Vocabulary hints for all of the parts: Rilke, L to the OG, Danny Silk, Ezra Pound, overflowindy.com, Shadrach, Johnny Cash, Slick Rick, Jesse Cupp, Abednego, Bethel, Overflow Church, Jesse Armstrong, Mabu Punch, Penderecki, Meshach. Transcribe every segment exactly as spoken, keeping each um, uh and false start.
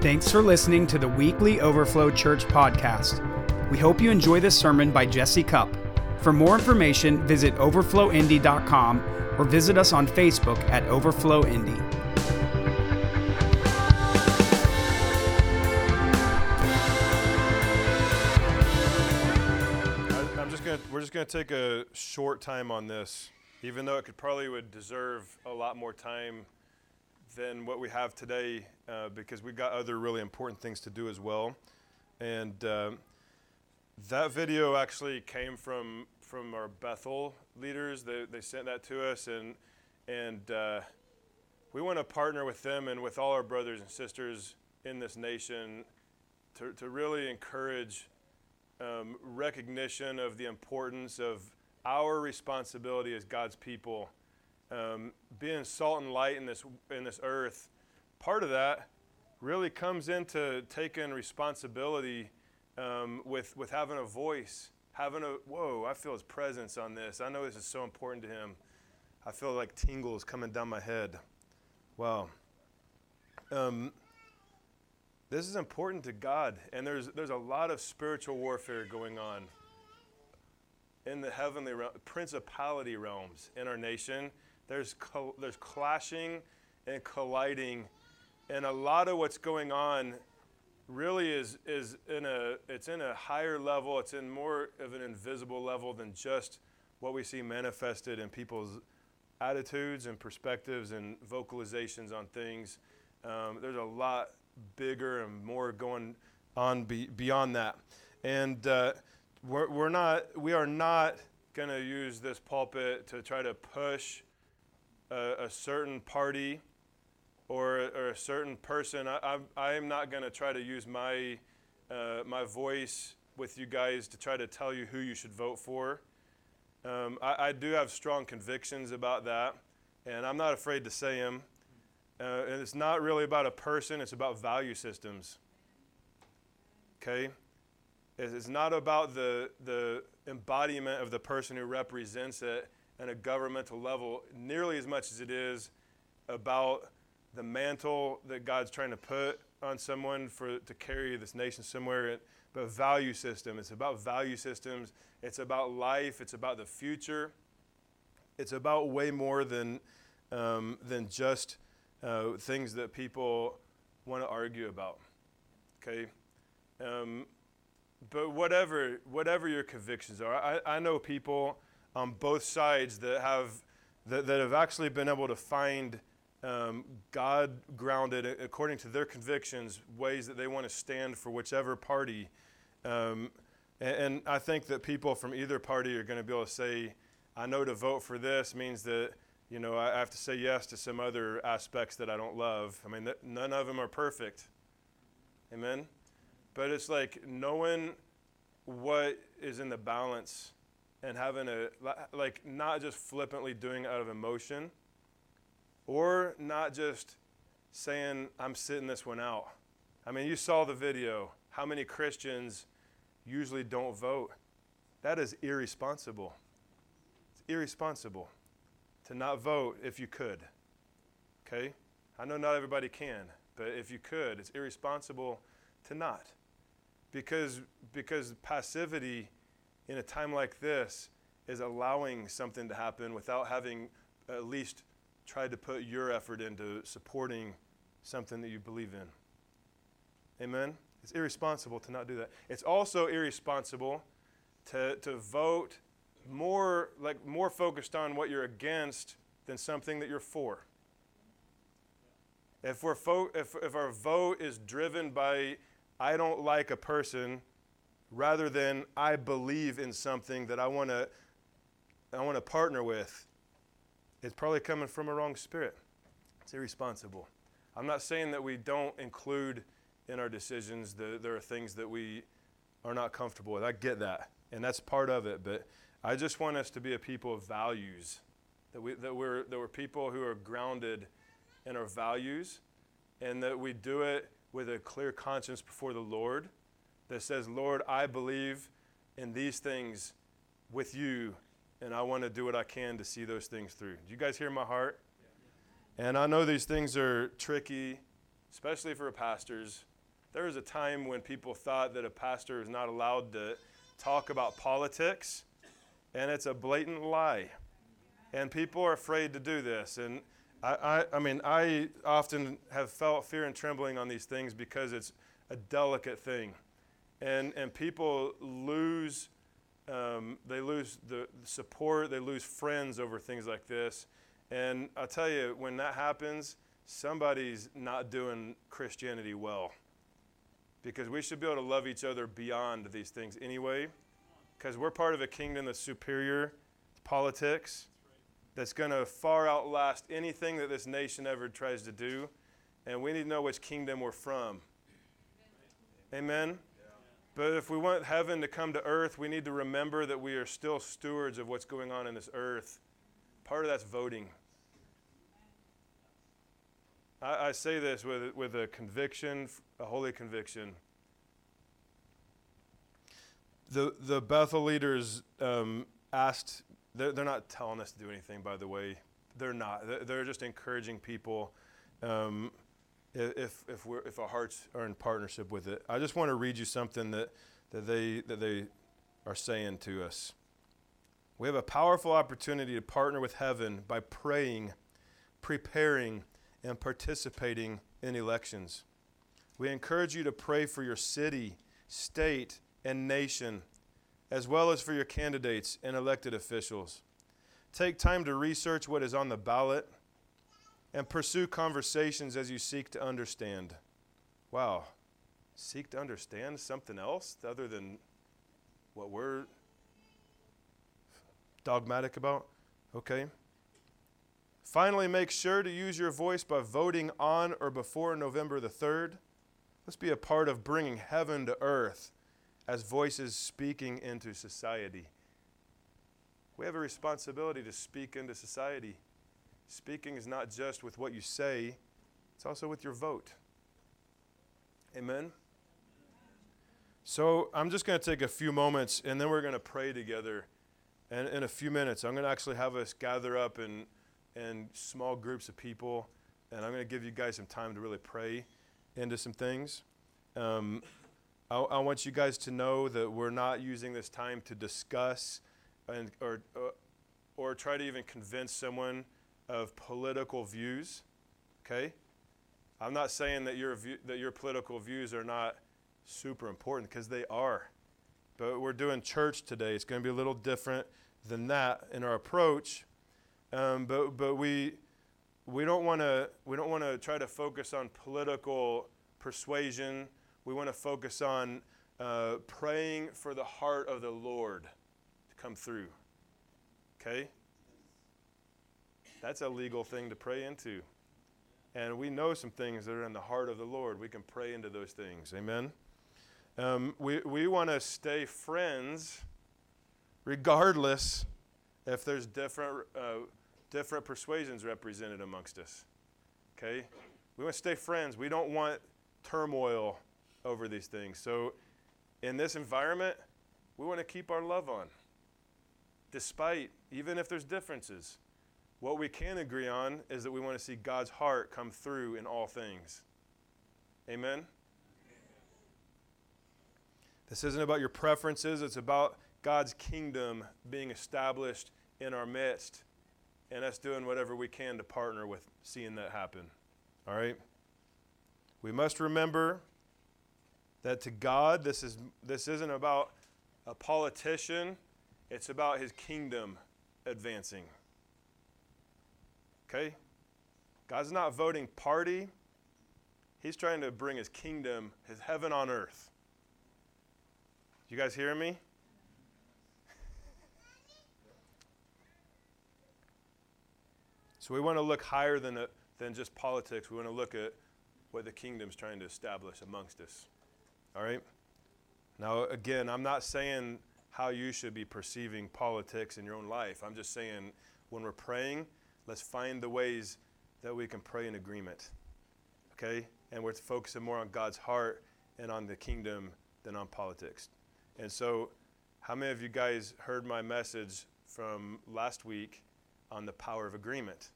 Thanks for listening to the weekly Overflow Church podcast. We hope you enjoy this sermon by Jesse Cupp. For more information, visit overflow indy dot com or visit us on Facebook at Overflow Indy. I'm just gonna, we're just going to take a short time on this, even though it could probably would deserve a lot more time than what we have today, uh, because we've got other really important things to do as well. And uh, that video actually came from from our Bethel leaders. They they sent that to us, and and uh, we want to partner with them and with all our brothers and sisters in this nation to to really encourage um, recognition of the importance of our responsibility as God's people. Um, being salt and light in this in this earth, part of that really comes into taking responsibility um, with with having a voice, having a whoa. I feel His presence on this. I know this is so important to Him. I feel like tingles coming down my head. Wow. Um, this is important to God, and there's there's a lot of spiritual warfare going on in the heavenly realm, principality realms in our nation. There's co- there's clashing and colliding, and a lot of what's going on really is is in a it's in a higher level. It's in more of an invisible level than just what we see manifested in people's attitudes and perspectives and vocalizations on things. Um, there's a lot bigger and more going on be, beyond that, and uh, we're we're not we are not going to use this pulpit to try to push A, a certain party or, or a certain person. I, I, I am not going to try to use my uh, my voice with you guys to try to tell you who you should vote for. Um, I, I do have strong convictions about that, and I'm not afraid to say them. Uh, and it's not really about a person. It's about value systems. Okay? It's not about the the embodiment of the person who represents it and a governmental level nearly as much as it is about the mantle that God's trying to put on someone for to carry this nation somewhere. But value system, it's about value systems. It's about life. It's about the future. It's about way more than um, than just uh, things that people want to argue about. Okay, um, but whatever whatever your convictions are, I, I know people on both sides that have that, that have actually been able to find um, God grounded according to their convictions, ways that they want to stand for whichever party. Um, and, and I think that people from either party are going to be able to say, I know to vote for this means that, you know, I have to say yes to some other aspects that I don't love. I mean, th- none of them are perfect. Amen? But it's like knowing what is in the balance and having a, like, not just flippantly doing it out of emotion, or not just saying, I'm sitting this one out. I mean, you saw the video. How many Christians usually don't vote? That is irresponsible. It's irresponsible to not vote if you could, okay? I know not everybody can, but if you could, it's irresponsible to not. Because, because passivity in a time like this is allowing something to happen without having at least tried to put your effort into supporting something that you believe in. Amen? It's irresponsible to not do that. It's also irresponsible to to vote more like more focused on what you're against than something that you're for. If we're fo- if if our vote is driven by I don't like a person, rather than I believe in something that I want to I want to partner with, it's probably coming from a wrong spirit. It's irresponsible. I'm not saying that we don't include in our decisions that there are things that we are not comfortable with. I get that, and that's part of it. But I just want us to be a people of values, that we that we're that we're people who are grounded in our values, and that we do it with a clear conscience before the Lord, that says, Lord, I believe in these things with you, and I want to do what I can to see those things through. Do you guys hear my heart? Yeah. And I know these things are tricky especially for pastors. There was a time when people thought that a pastor was not allowed to talk about politics, and it's a blatant lie. And people are afraid to do this. And I, I, I mean, I often have felt fear and trembling on these things because it's a delicate thing. And and people lose, um, they lose the support, they lose friends over things like this. And I'll tell you, when that happens, somebody's not doing Christianity well. Because we should be able to love each other beyond these things anyway. Because we're part of a kingdom that's superior to politics, that's going to far outlast anything that this nation ever tries to do. And we need to know which kingdom we're from. Amen? Yeah. But if we want heaven to come to earth, we need to remember that we are still stewards of what's going on in this earth. Part of that's voting. I, I say this with, with a conviction, a holy conviction. The the Bethel leaders um, asked, they're, they're not telling us to do anything, by the way. They're not. They're, they're just encouraging people. Um If if we if our hearts are in partnership with it, I just want to read you something that, that they that they are saying to us. We have a powerful opportunity to partner with heaven by praying, preparing, and participating in elections. We encourage you to pray for your city, state, and nation, as well as for your candidates and elected officials. Take time to research what is on the ballot. And pursue conversations as you seek to understand. Wow. Seek to understand something else other than what we're dogmatic about? Okay. Finally, make sure to use your voice by voting on or before November the third. Let's be a part of bringing heaven to earth as voices speaking into society. We have a responsibility to speak into society. Speaking is not just with what you say, it's also with your vote. Amen? So I'm just going to take a few moments, and then we're going to pray together. And in a few minutes, I'm going to actually have us gather up in, in small groups of people, and I'm going to give you guys some time to really pray into some things. Um, I, I want you guys to know that we're not using this time to discuss and or or, or try to even convince someone of political views, okay? I'm not saying that your view, that your political views are not super important, because they are. But we're doing church today. It's going to be a little different than that in our approach. Um, but but we we don't want to we don't want to try to focus on political persuasion. We want to focus on uh, praying for the heart of the Lord to come through, okay? That's a legal thing to pray into. And we know some things that are in the heart of the Lord. We can pray into those things. Amen? Um, we we want to stay friends regardless if there's different uh, different persuasions represented amongst us. Okay? We want to stay friends. We don't want turmoil over these things. So in this environment, we want to keep our love on, despite, even if there's differences. What we can agree on is that we want to see God's heart come through in all things. Amen? This isn't about your preferences. It's about God's kingdom being established in our midst and us doing whatever we can to partner with seeing that happen. All right? We must remember that to God, this is this isn't about a politician. It's about his kingdom advancing. Okay? God's not voting party. He's trying to bring his kingdom, his heaven on earth. You guys hearing me? So we want to look higher than, a, than just politics. We want to look at what the kingdom's trying to establish amongst us. All right? Now, again, I'm not saying how you should be perceiving politics in your own life. I'm just saying when we're praying, let's find the ways that we can pray in agreement, okay? And we're focusing more on God's heart and on the kingdom than on politics. And so how many of you guys heard my message from last week on the power of agreement?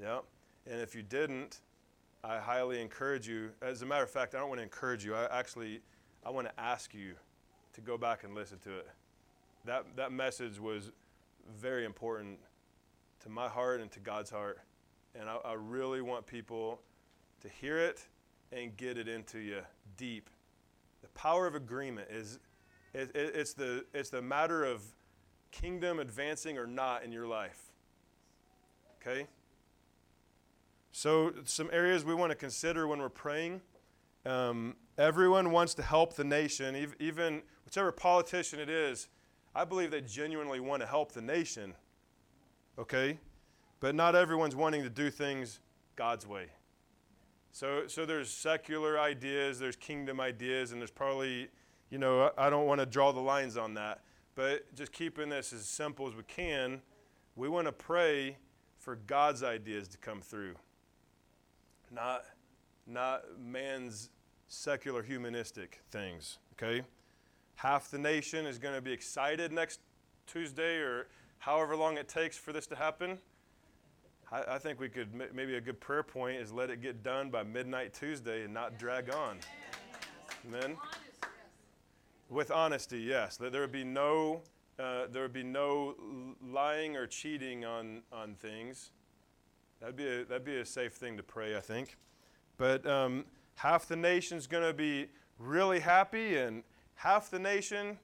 Yeah. And if you didn't, I highly encourage you. As a matter of fact, I don't want to encourage you. I actually, I want to ask you to go back and listen to it. That that message was very important to my heart and to God's heart. And I, I really want people to hear it and get it into you deep. The power of agreement is it, it, it's the it's the matter of kingdom advancing or not in your life. Okay? So some areas we want to consider when we're praying. Um, everyone wants to help the nation, even whichever politician it is. I believe they genuinely want to help the nation, okay? But not everyone's wanting to do things God's way. So so there's secular ideas, there's kingdom ideas, and there's probably, you know, I don't want to draw the lines on that. But just keeping this as simple as we can, we want to pray for God's ideas to come through, not not man's secular humanistic things, okay? Half the nation is going to be excited next Tuesday or however long it takes for this to happen. I, I think we could, maybe a good prayer point is let it get done by midnight Tuesday and not drag on. Amen? With honesty, yes. There would be no uh, there would be no lying or cheating on, on things. That'd be a, that'd be a safe thing to pray, I think. But um, half the nation's going to be really happy, and half the nation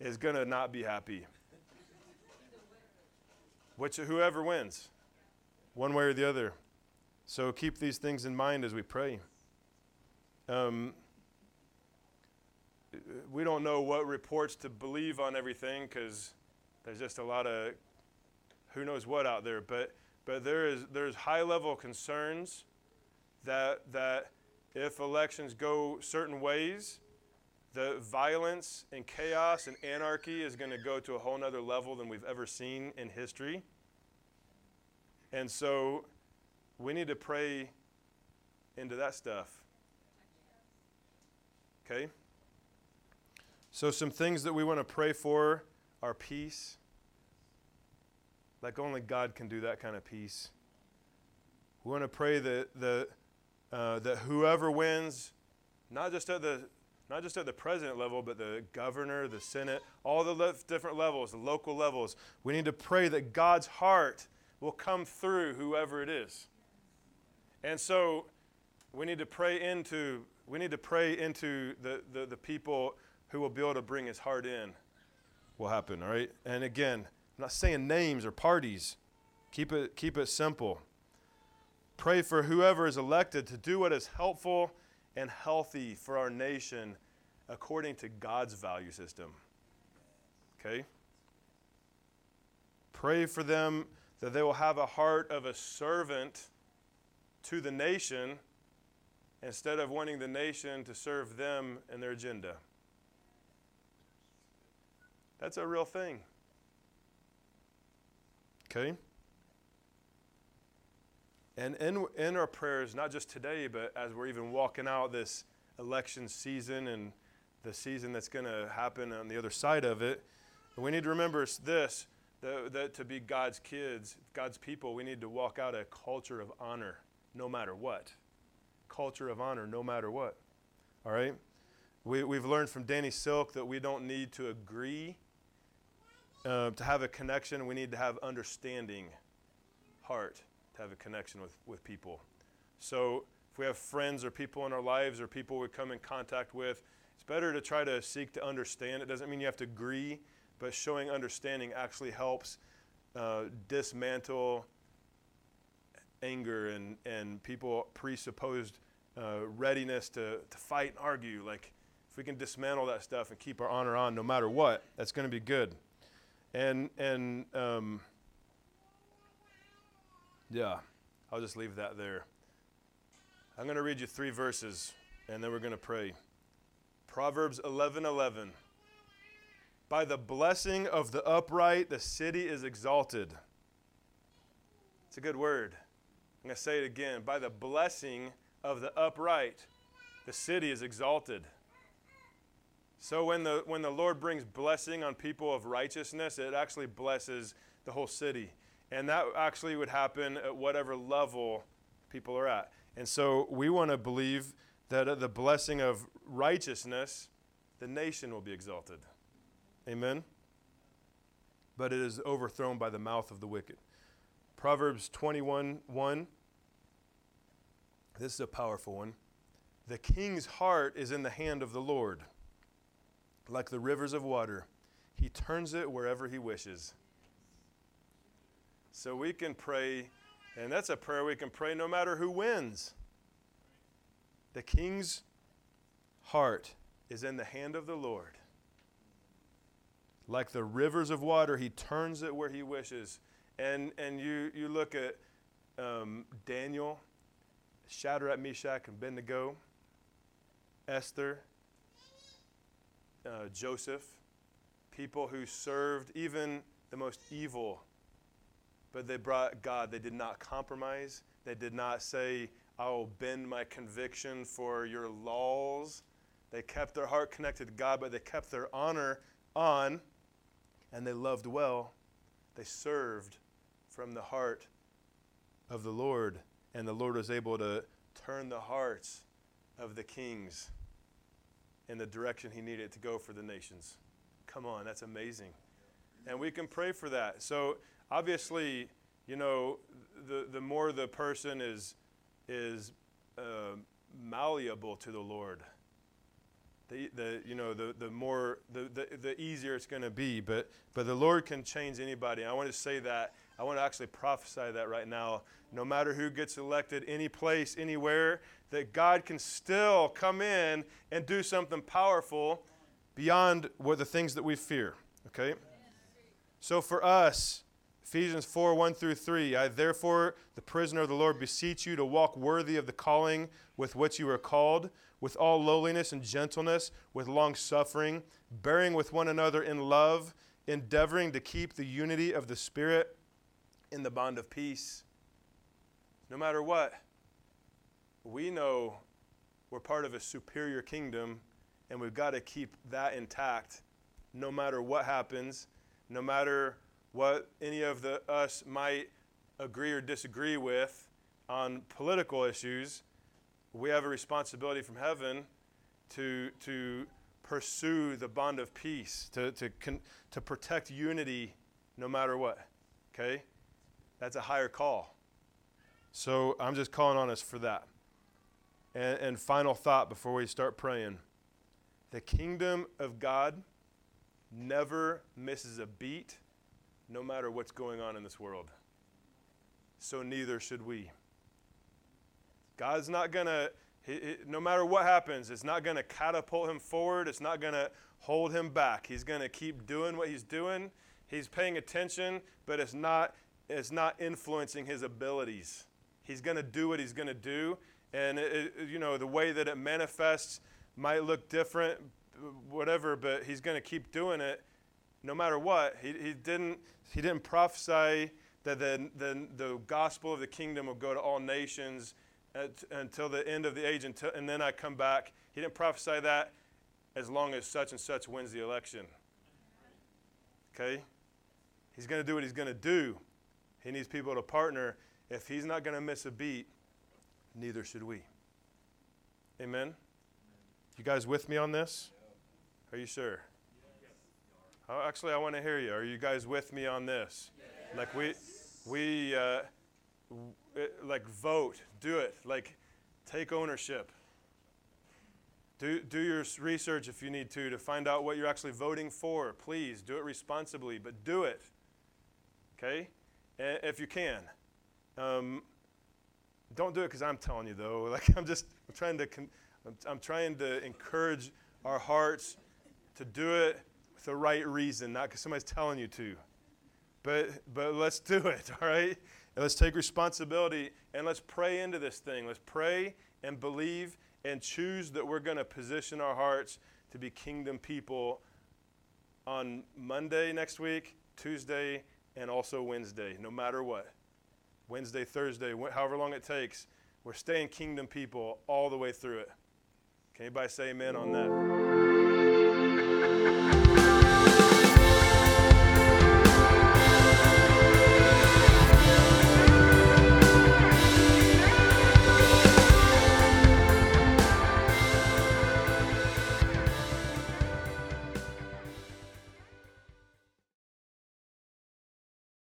is going to not be happy. Which whoever wins, one way or the other. So keep these things in mind as we pray. Um, we don't know what reports to believe on everything because there's just a lot of who knows what out there. But but there is there's high level concerns that that if elections go certain ways, the violence and chaos and anarchy is going to go to a whole nother level than we've ever seen in history. And so we need to pray into that stuff. Okay? So some things that we want to pray for are peace. Like only God can do that kind of peace. We want to pray that, that, uh, that whoever wins, not just at the Not just at the president level, but the governor, the Senate, all the le- different levels, the local levels. We need to pray that God's heart will come through whoever it is. And so we need to pray into we need to pray into the, the, the people who will be able to bring his heart in will happen, all right? And again, I'm not saying names or parties. Keep it keep it simple. Pray for whoever is elected to do what is helpful and healthy for our nation according to God's value system. Okay? Pray for them that they will have a heart of a servant to the nation instead of wanting the nation to serve them and their agenda. That's a real thing. Okay? And in in our prayers, not just today, but as we're even walking out this election season and the season that's going to happen on the other side of it, we need to remember this, that, that to be God's kids, God's people, we need to walk out a culture of honor no matter what. Culture of honor no matter what. All right? We, we've learned from Danny Silk that we don't need to agree uh, to have a connection. We need to have understanding heart. To have a connection with, with people. So if we have friends or people in our lives or people we come in contact with, it's better to try to seek to understand. It doesn't mean you have to agree, but showing understanding actually helps uh, dismantle anger and, and people presupposed uh, readiness to, to fight and argue. Like if we can dismantle that stuff and keep our honor on no matter what, that's going to be good. And, and, um, Yeah, I'll just leave that there. I'm going to read you three verses, and then we're going to pray. Proverbs eleven eleven. By the blessing of the upright, the city is exalted. It's a good word. I'm going to say it again. By the blessing of the upright, the city is exalted. So when the when the Lord brings blessing on people of righteousness, it actually blesses the whole city. And that actually would happen at whatever level people are at. And so we want to believe that at the blessing of righteousness, the nation will be exalted. Amen? But it is overthrown by the mouth of the wicked. Proverbs twenty-one one. This is a powerful one. The king's heart is in the hand of the Lord. Like the rivers of water, he turns it wherever he wishes. So we can pray, and that's a prayer we can pray no matter who wins. The king's heart is in the hand of the Lord. Like the rivers of water, he turns it where he wishes. And and you, you look at um, Daniel, Shadrach, Meshach, and Abednego, Esther, uh, Joseph, people who served even the most evil, but they brought God. They did not compromise. They did not say, I will bend my conviction for your laws. They kept their heart connected to God, but they kept their honor on, and they loved well. They served from the heart of the Lord, and the Lord was able to turn the hearts of the kings in the direction he needed to go for the nations. Come on, that's amazing. And we can pray for that. So obviously, you know, the, the more the person is is uh, malleable to the Lord, the the you know the the more the the, the easier it's going to be. But but the Lord can change anybody. And I want to say that. I want to actually prophesy that right now. No matter who gets elected, any place, anywhere, that God can still come in and do something powerful beyond what the things that we fear. Okay? So for us, Ephesians four, one through three, I therefore, the prisoner of the Lord, beseech you to walk worthy of the calling with which you are called, with all lowliness and gentleness, with long suffering, bearing with one another in love, endeavoring to keep the unity of the Spirit in the bond of peace. No matter what, we know we're part of a superior kingdom, and we've got to keep that intact no matter what happens, no matter what any of the us might agree or disagree with on political issues. We have a responsibility from heaven to to pursue the bond of peace, to to to protect unity no matter what. Okay? That's a higher call. So I'm just calling on us for that. And, and final thought before we start praying. The kingdom of God never misses a beat, no matter what's going on in this world. So neither should we. God's not going to, no matter what happens, it's not going to catapult him forward. It's not going to hold him back. He's going to keep doing what he's doing. He's paying attention, but it's not It's not influencing his abilities. He's going to do what he's going to do. And, it, it, you know, the way that it manifests might look different, whatever, but he's going to keep doing it no matter what. He, he didn't he didn't prophesy that the, the, the gospel of the kingdom will go to all nations at, until the end of the age, until, and then I come back. He didn't prophesy that as long as such and such wins the election. Okay? He's going to do what he's going to do. He needs people to partner. If he's not going to miss a beat, neither should we. Amen? You guys with me on this? Are you sure? Yes. Oh, actually, I want to hear you. Are you guys with me on this? Yes. Like we, we, uh, w- like vote, do it. Like take ownership. Do do your research if you need to to find out what you're actually voting for. Please do it responsibly, but do it. Okay? If you can, um, don't do it because I'm telling you though. Like I'm just I'm trying to, con- I'm, I'm trying to encourage our hearts to do it with the right reason, not because somebody's telling you to. But but let's do it, all right? And let's take responsibility and let's pray into this thing. Let's pray and believe and choose that we're going to position our hearts to be kingdom people on Monday next week, Tuesday. And also Wednesday, no matter what. Wednesday, Thursday, wh- however long it takes, we're staying kingdom people all the way through it. Can anybody say amen on that?